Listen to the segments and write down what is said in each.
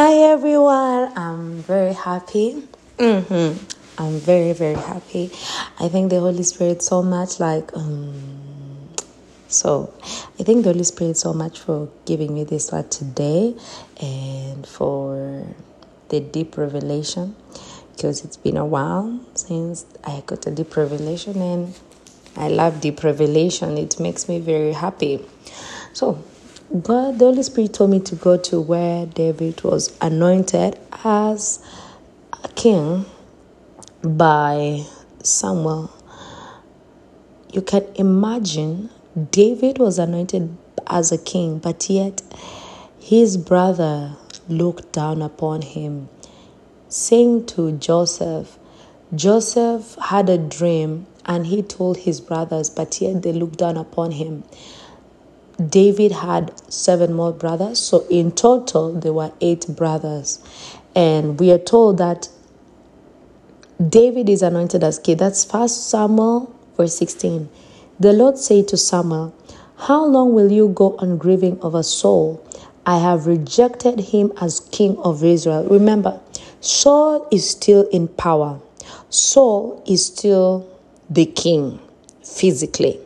Hi everyone, I'm very happy. I'm very, very happy. I thank the Holy Spirit so much, I thank the Holy Spirit so much for giving me this word today and for the deep revelation, because it's been a while since I got a deep revelation and I love deep revelation. It makes me very happy. So God, the Holy Spirit told me to go to where David was anointed as a king by Samuel. You can imagine David was anointed as a king, but yet his brother looked down upon him, saying to Joseph, Joseph had a dream and he told his brothers, but yet they looked down upon him. David had 7 more brothers, so in total there were 8 brothers. And we are told that David is anointed as king. That's 1 Samuel, verse 16. The Lord said to Samuel, "How long will you go on grieving over Saul? I have rejected him as king of Israel." Remember, Saul is still in power. Saul is still the king physically.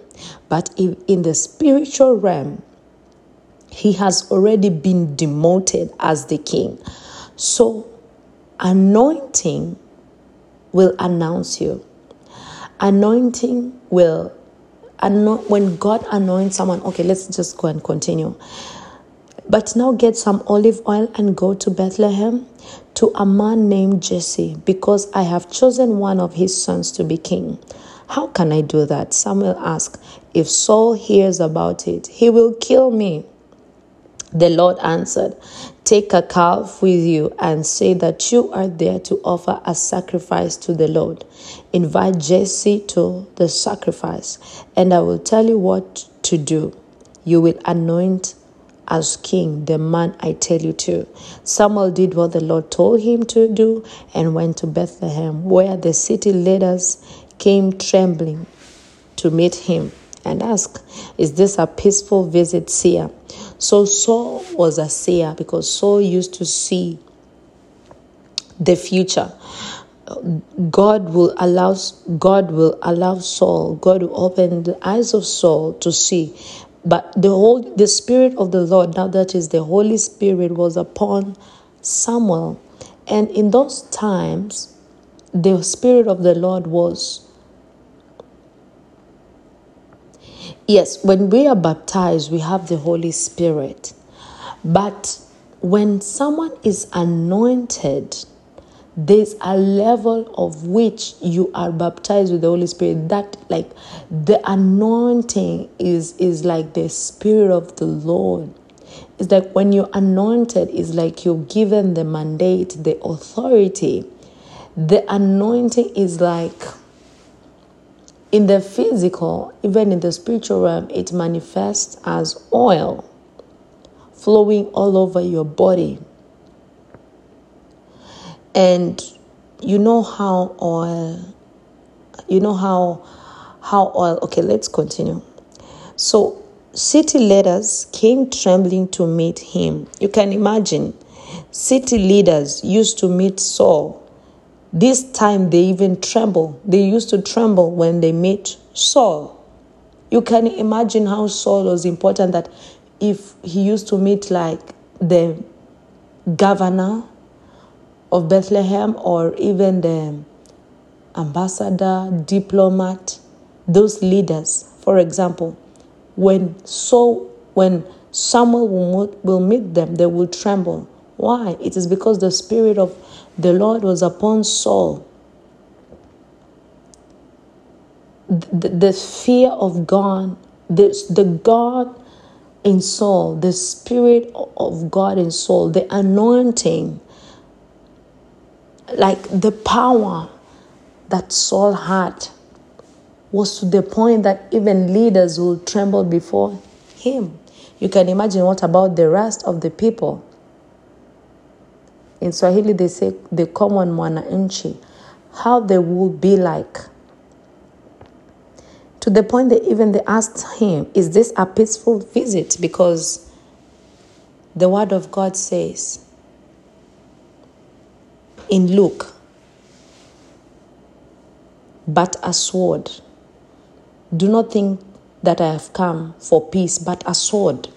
But if in the spiritual realm, he has already been demoted as the king. So anointing will announce you. Anointing will anoint. When God anoints someone, okay, let's just go and continue. But now get some olive oil and go to Bethlehem to a man named Jesse, because I have chosen one of his sons to be king. How can I do that? Samuel asked. If Saul hears about it, he will kill me. The Lord answered, take a calf with you and say that you are there to offer a sacrifice to the Lord. Invite Jesse to the sacrifice, and I will tell you what to do. You will anoint as king the man I tell you to. Samuel did what the Lord told him to do and went to Bethlehem, where the city leaders came trembling to meet him and asked, is this a peaceful visit, seer? So Saul was a seer, because Saul used to see the future. God will allow Saul. God will open the eyes of Saul to see. But the Spirit of the Lord, now that is the Holy Spirit, was upon Samuel. And in those times, the Spirit of the Lord was. Yes, when we are baptized, we have the Holy Spirit. But when someone is anointed, there's a level of which you are baptized with the Holy Spirit. That like the anointing is like the Spirit of the Lord. It's like when you're anointed, it's like you're given the mandate, the authority. The anointing is like, in the physical, even in the spiritual realm, it manifests as oil flowing all over your body. And you know how oil, okay, let's continue. So city leaders came trembling to meet him. You can imagine, city leaders used to meet Saul. This time they even tremble. They used to tremble when they meet Saul. You can imagine how Saul was important, that if he used to meet like the governor of Bethlehem or even the ambassador, diplomat, those leaders. For example, when Samuel will meet them, they will tremble. Why? It is because the Spirit of the Lord was upon Saul. The fear of God, the God in Saul, the Spirit of God in Saul, the anointing, like the power that Saul had, was to the point that even leaders will tremble before him. You can imagine, what about the rest of the people? In Swahili, they say the common mwananchi, how they will be like. To the point that even they asked him, is this a peaceful visit? Because the word of God says, in Luke, but a sword. Do not think that I have come for peace, but a sword.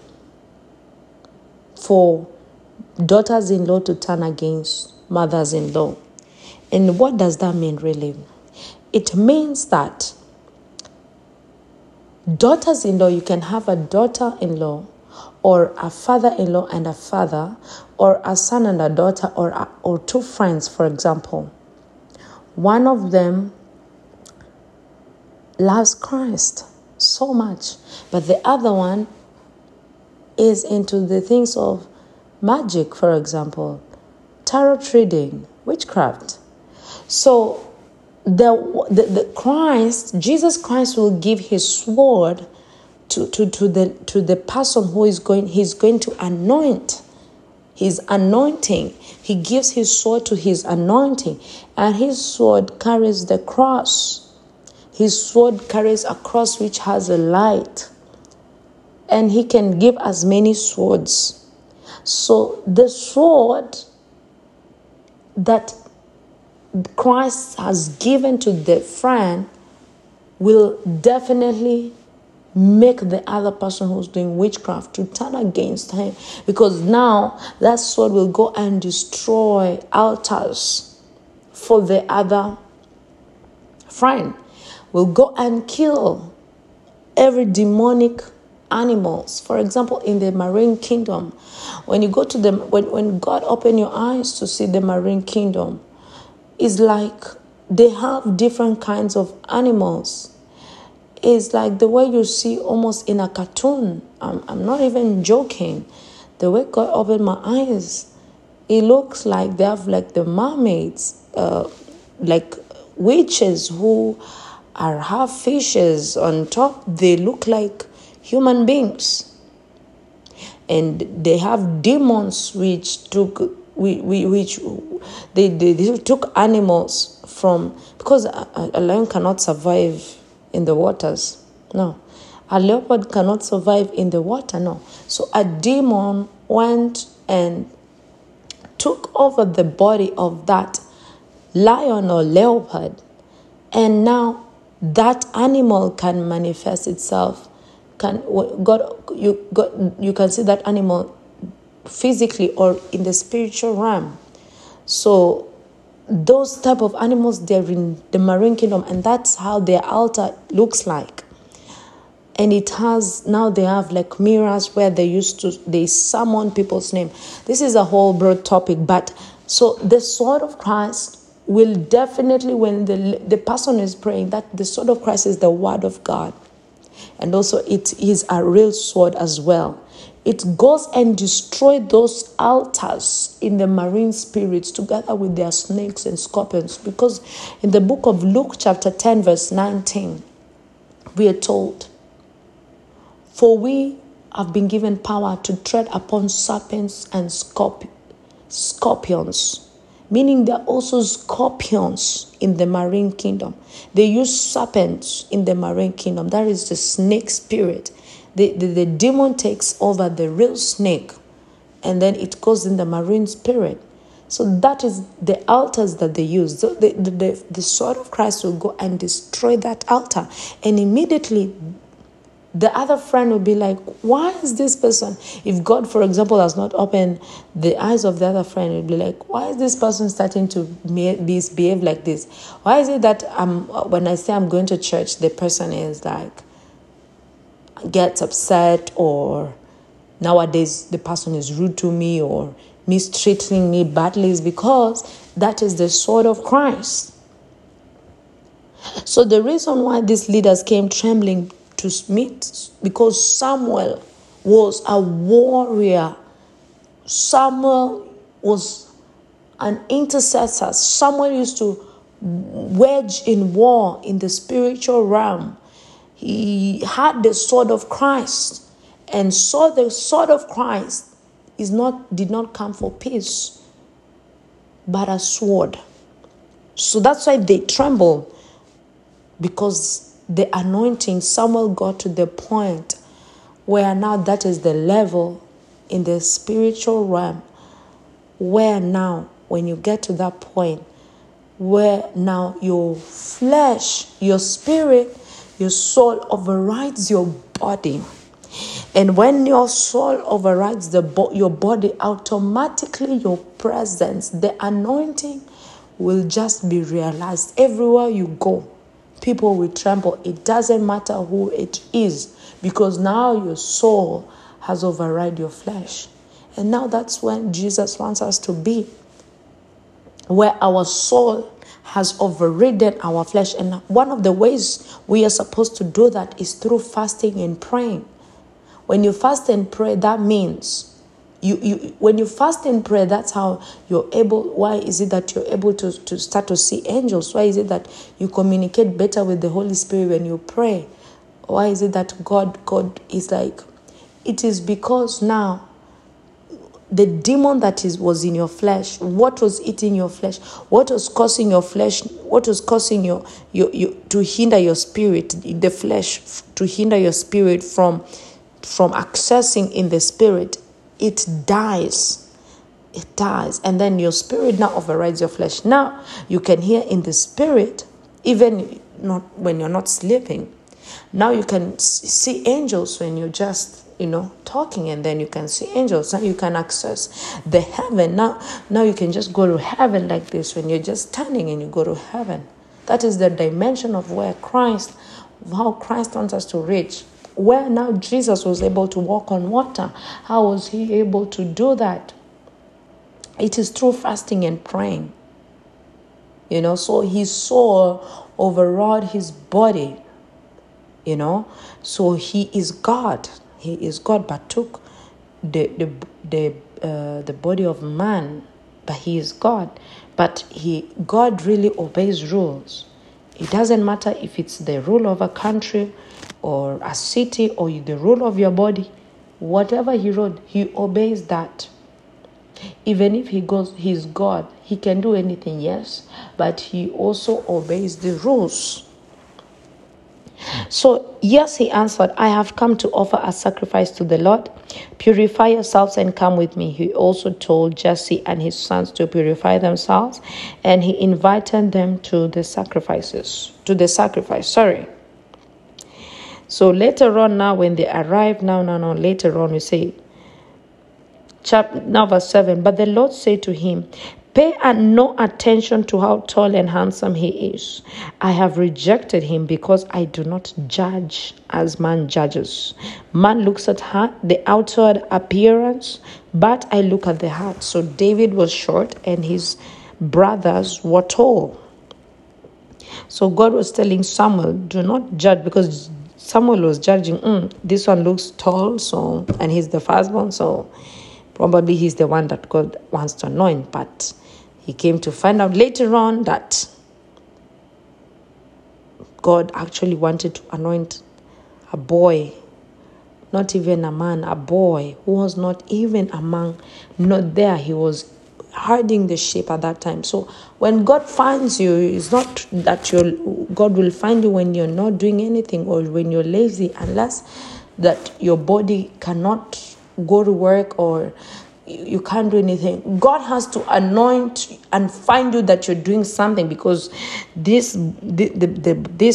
For daughters-in-law to turn against mothers-in-law. And what does that mean, really? It means that daughters-in-law, you can have a daughter-in-law or a father-in-law and a father, or a son and a daughter, or two friends, for example. One of them loves Christ so much, but the other one is into the things of magic, for example, tarot reading, witchcraft. So the Christ, Jesus Christ, will give his sword to the person who he's going to anoint. His anointing, he gives his sword to his anointing, and his sword carries the cross. His sword carries a cross which has a light, and he can give as many swords. So the sword that Christ has given to the friend will definitely make the other person who's doing witchcraft to turn against him, because now that sword will go and destroy altars for the other friend. Will go and kill every demonic animals. For example, in the marine kingdom, when you go to them, when God opened your eyes to see the marine kingdom, it's like they have different kinds of animals. It's like the way you see almost in a cartoon. I'm not even joking. The way God opened my eyes, it looks like they have like the mermaids, like witches who are half fishes on top. They look like human beings, and they have demons which took animals from, because a lion cannot survive in the waters. No, a leopard cannot survive in the water. No, so a demon went and took over the body of that lion or leopard, and now that animal can manifest itself. You can see that animal physically or in the spiritual realm. So those type of animals, they're in the marine kingdom, and that's how their altar looks like. And it has, now they have like mirrors where they summon people's name. This is a whole broad topic, but so the sword of Christ will definitely, when the person is praying, that the sword of Christ is the word of God. And also it is a real sword as well. It goes and destroys those altars in the marine spirits together with their snakes and scorpions. Because in the book of Luke chapter 10 verse 19, we are told, "For we have been given power to tread upon serpents and scorpions. Meaning there are also scorpions in the marine kingdom. They use serpents in the marine kingdom. That is the snake spirit. The demon takes over the real snake, and then it goes in the marine spirit. So that is the altars that they use. So the sword of Christ will go and destroy that altar. And immediately the other friend will be like, why is this person? If God, for example, has not opened the eyes of the other friend, it will be like, why is this person starting to behave like this? Why is it that when I say I'm going to church, the person is like, gets upset, or nowadays the person is rude to me or mistreating me badly? Is because that is the sword of Christ. So the reason why these leaders came trembling to meet, because Samuel was a warrior. Samuel was an intercessor. Samuel used to wage in war in the spiritual realm. He had the sword of Christ, and so the sword of Christ did not come for peace, but a sword. So that's why they trembled, because the anointing, Samuel got to the point where now that is the level in the spiritual realm where now when you get to that point where now your flesh, your spirit, your soul overrides your body. And when your soul overrides your body, automatically your presence, the anointing will just be realized. Everywhere you go, people will tremble. It doesn't matter who it is, because now your soul has override your flesh. And now that's when Jesus wants us to be, where our soul has overridden our flesh. And one of the ways we are supposed to do that is through fasting and praying. When you fast and pray, that means when you fast and pray, that's how you're able. Why is it that you're able to start to see angels? Why is it that you communicate better with the Holy Spirit when you pray? Why is it that God is like, it is because now the demon was in your flesh, what was eating your flesh, what was causing your flesh, what was causing your to hinder your spirit, the flesh, to hinder your spirit from accessing in the spirit, it dies, and then your spirit now overrides your flesh. Now you can hear in the spirit, even not when you're not sleeping. Now you can see angels when you're just talking, and then you can see angels. Now you can access the heaven. Now you can just go to heaven like this when you're just standing, and you go to heaven. That is the dimension of where how Christ wants us to reach. Where now Jesus was able to walk on water, how was he able to do that? It is through fasting and praying. So his soul overrode his body. So he is God. He is God, but took the body of man. But he is God. But God really obeys rules. It doesn't matter if it's the rule of a country or a city or the rule of your body. Whatever he wrote, he obeys that. Even if he's God, he can do anything, yes, but he also obeys the rules. So, yes, he answered, I have come to offer a sacrifice to the Lord. Purify yourselves and come with me. He also told Jesse and his sons to purify themselves, and he invited them to the sacrifices. So later on now, when they arrived, later on we say, now verse 7, but the Lord said to him, pay no attention to how tall and handsome he is. I have rejected him because I do not judge as man judges. Man looks at the outward appearance, but I look at the heart. So David was short and his brothers were tall. So God was telling Samuel, do not judge, because Samuel was judging, this one looks tall, so, and he's the firstborn, so probably he's the one that God wants to anoint. But he came to find out later on that God actually wanted to anoint a boy, not even a man, a boy who was not even not there. He was herding the sheep at that time. So when God finds you, it's not that God will find you when you're not doing anything or when you're lazy, unless that your body cannot go to work or you can't do anything. God has to anoint and find you that you're doing something, because these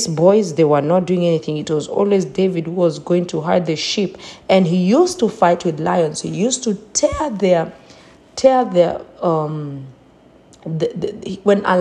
boys, they were not doing anything. It was always David who was going to herd the sheep, and he used to fight with lions. He used to when a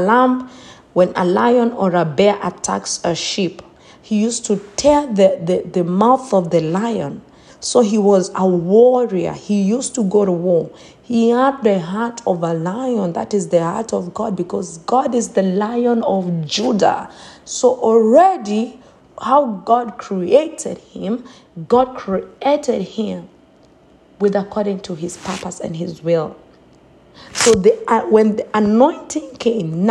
lion or a bear attacks a sheep, he used to tear the mouth of the lion. So he was a warrior. He used to go to war. He had the heart of a lion. That is the heart of God, because God is the Lion of Judah. So already how God created him with according to his purpose and his will. So when the anointing came,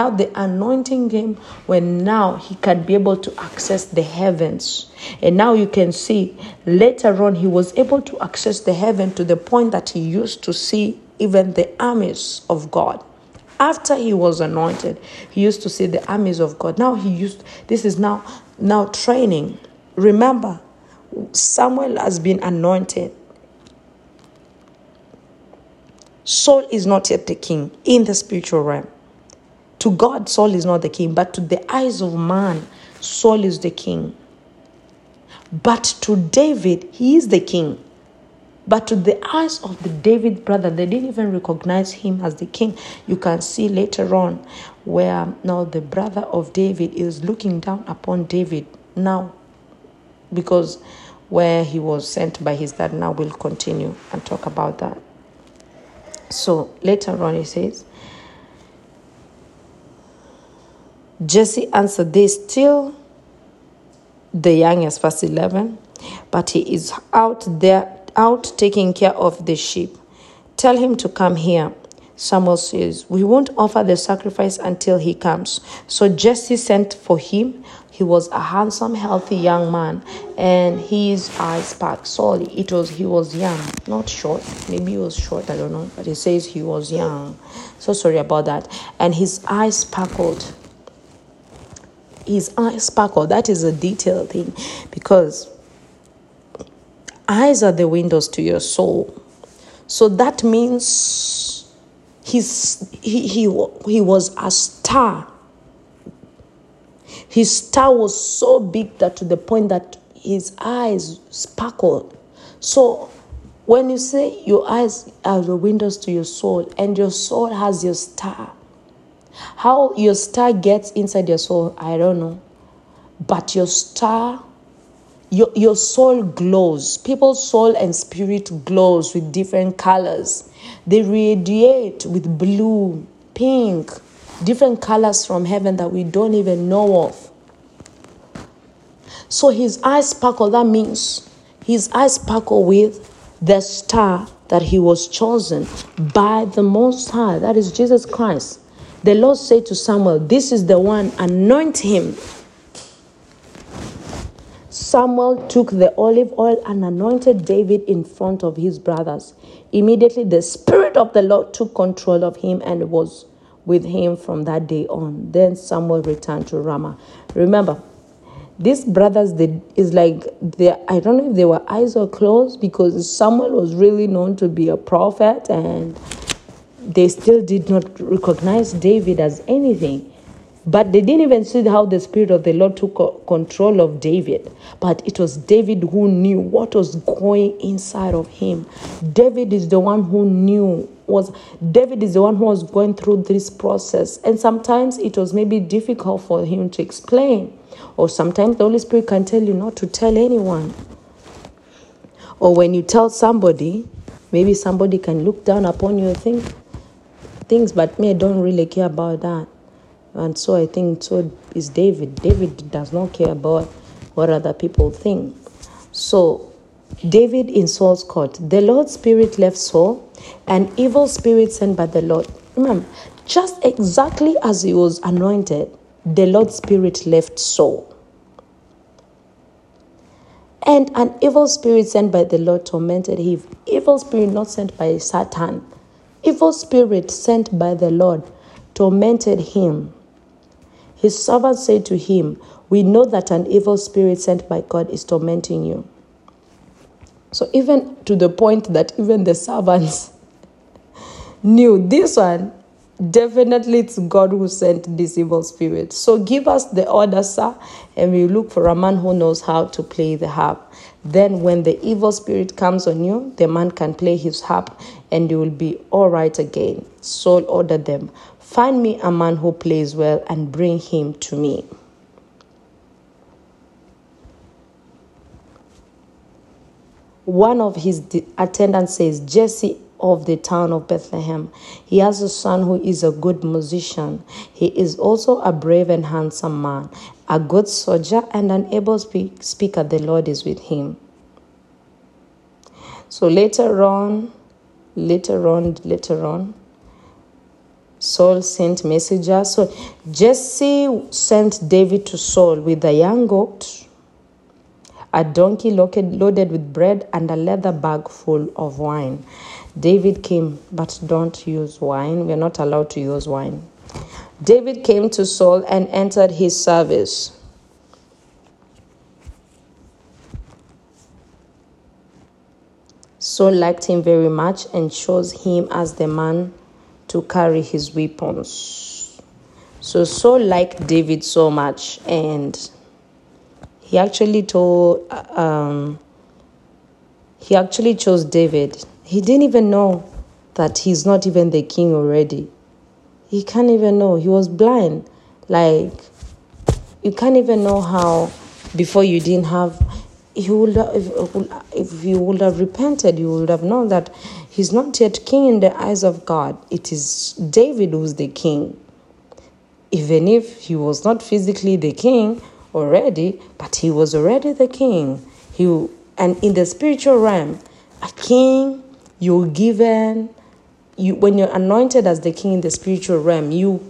when now he can be able to access the heavens. And now you can see later on he was able to access the heaven to the point that he used to see even the armies of God. After he was anointed, he used to see the armies of God. Now this is now training. Remember, Samuel has been anointed. Saul is not yet the king in the spiritual realm. To God, Saul is not the king, but to the eyes of man, Saul is the king. But to David, he is the king. But to the eyes of the David brother, they didn't even recognize him as the king. You can see later on where now the brother of David is looking down upon David now, because where he was sent by his dad. Now we'll continue and talk about that. So later on, he says, Jesse answered, "They still the youngest," verse 11, "but he is out there, out taking care of the sheep. Tell him to come here." Samuel says, "We won't offer the sacrifice until he comes." So Jesse sent for him. He was a handsome, healthy young man, and his eyes sparkled. Saul, he was young, not short. Maybe he was short, I don't know. But it says he was young. So sorry about that. And his eyes sparkled. His eyes sparkled. That is a detail thing, because eyes are the windows to your soul. So that means he was a star. His star was so big that to the point that his eyes sparkled. So when you say your eyes are the windows to your soul, and your soul has your star, how your star gets inside your soul, I don't know. But your star, your soul glows. People's soul and spirit glows with different colors. They radiate with blue, pink, different colors from heaven that we don't even know of. So his eyes sparkle. That means his eyes sparkle with the star that he was chosen by the Most High. That is Jesus Christ. The Lord said to Samuel, "This is the one, anoint him." Samuel took the olive oil and anointed David in front of his brothers. Immediately the Spirit of the Lord took control of him and was with him from that day on. Then Samuel returned to Ramah. Remember, these brothers, I don't know if they were eyes or closed, because Samuel was really known to be a prophet, and they still did not recognize David as anything. But they didn't even see how the Spirit of the Lord took control of David. But it was David who knew what was going inside of him. David is the one who was going through this process. And sometimes it was maybe difficult for him to explain. Or sometimes the Holy Spirit can tell you not to tell anyone. Or when you tell somebody, maybe somebody can look down upon your things, but me, I don't really care about that. And so I think so is David. David does not care about what other people think. So David in Saul's court. The Lord's Spirit left Saul, an evil spirit sent by the Lord. Remember, just exactly as he was anointed, the Lord's Spirit left Saul. And an evil spirit sent by the Lord tormented him. Evil spirit not sent by Satan. Evil spirit sent by the Lord tormented him. His servant said to him, "We know that an evil spirit sent by God is tormenting you." So even to the point that even the servants knew this one, definitely it's God who sent this evil spirit. So give us the order, sir, and we look for a man who knows how to play the harp. Then when the evil spirit comes on you, the man can play his harp and you will be all right again. Saul ordered them, "Find me a man who plays well and bring him to me." One of his attendants says, "Jesse of the town of Bethlehem. He has a son who is a good musician. He is also a brave and handsome man, a good soldier and an able speaker. The Lord is with him." So later on, Saul sent messengers. So Jesse sent David to Saul with a young goat, a donkey loaded with bread, and a leather bag full of wine. David came, but don't use wine. We are not allowed to use wine. David came to Saul and entered his service. Saul liked him very much and chose him as the man to carry his weapons. So Saul liked David so much, and he actually chose David. He didn't even know that he's not even the king already. He can't even know. He was blind. Like, you can't even know how before you didn't have. If you would have repented, you would have known that he's not yet king in the eyes of God. It is David who's the king. Even if he was not physically the king already, but he was already the king. And in the spiritual realm, a king, you're given. When you're anointed as the king in the spiritual realm, you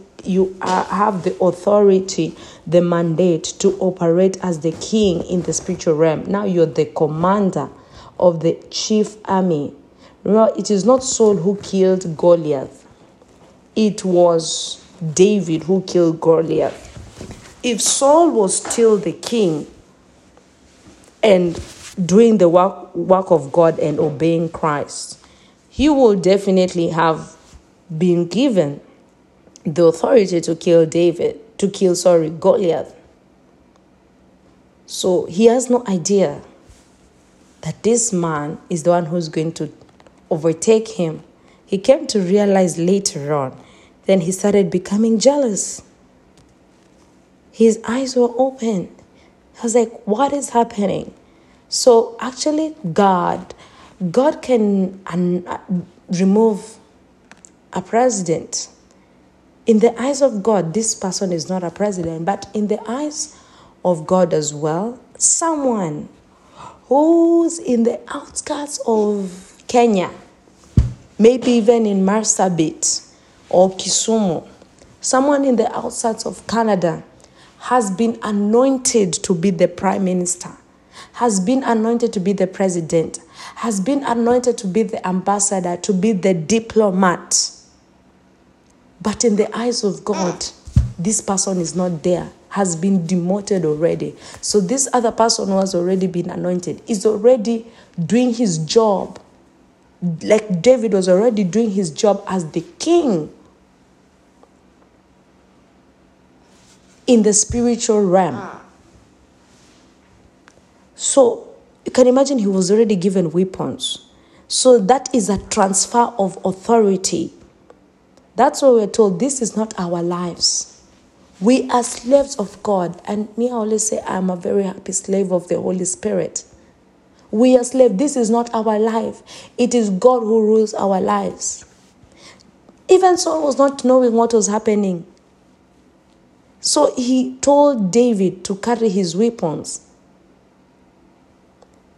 have the authority, the mandate to operate as the king in the spiritual realm. Now you're the commander of the chief army. Remember, it is not Saul who killed Goliath. It was David who killed Goliath. If Saul was still the king and doing the work of God and obeying Christ, he will definitely have been given the authority to kill Goliath. So he has no idea that this man is the one who's going to overtake him. He came to realize later on. Then he started becoming jealous. His eyes were open. I was like, what is happening? So actually, God can remove a president. In the eyes of God, this person is not a president, but in the eyes of God as well, someone who's in the outskirts of Kenya, maybe even in Marsabit or Kisumu, someone in the outskirts of Canada has been anointed to be the prime minister, has been anointed to be the president, has been anointed to be the ambassador, to be the diplomat. But in the eyes of God, this person is not there, has been demoted already. So this other person who has already been anointed is already doing his job. Like David was already doing his job as the king in the spiritual realm. So you can imagine he was already given weapons. So that is a transfer of authority. That's why we're told this is not our lives. We are slaves of God. And me, I always say I'm a very happy slave of the Holy Spirit. We are slaves. This is not our life. It is God who rules our lives. Even Saul was not knowing what was happening. So he told David to carry his weapons.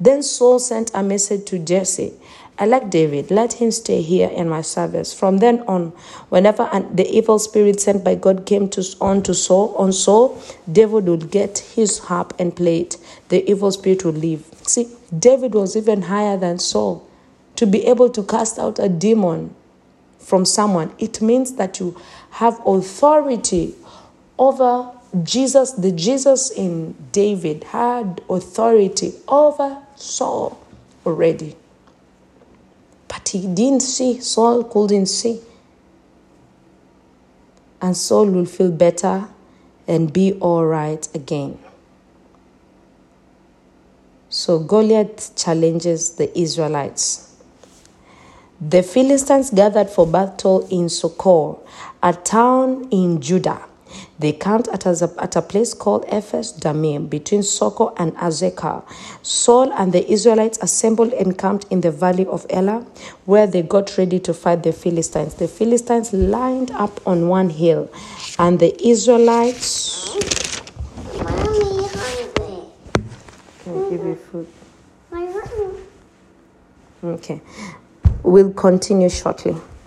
Then Saul sent a message to Jesse. I like David. Let him stay here in my service. From then on, whenever the evil spirit sent by God came on Saul, David would get his harp and play it. The evil spirit would leave. See, David was even higher than Saul. To be able to cast out a demon from someone, it means that you have authority over Jesus. The Jesus in David had authority over Saul already. But he didn't see. Saul couldn't see. And Saul will feel better and be all right again. So Goliath challenges the Israelites. The Philistines gathered for battle in Socoh, a town in Judah. They camped at a place called Ephes Damim, between Socoh and Azekah. Saul and the Israelites assembled and camped in the Valley of Elah, where they got ready to fight the Philistines. The Philistines lined up on one hill, and the Israelites... Mommy, hungry. Can I give you food? Okay. We'll continue shortly.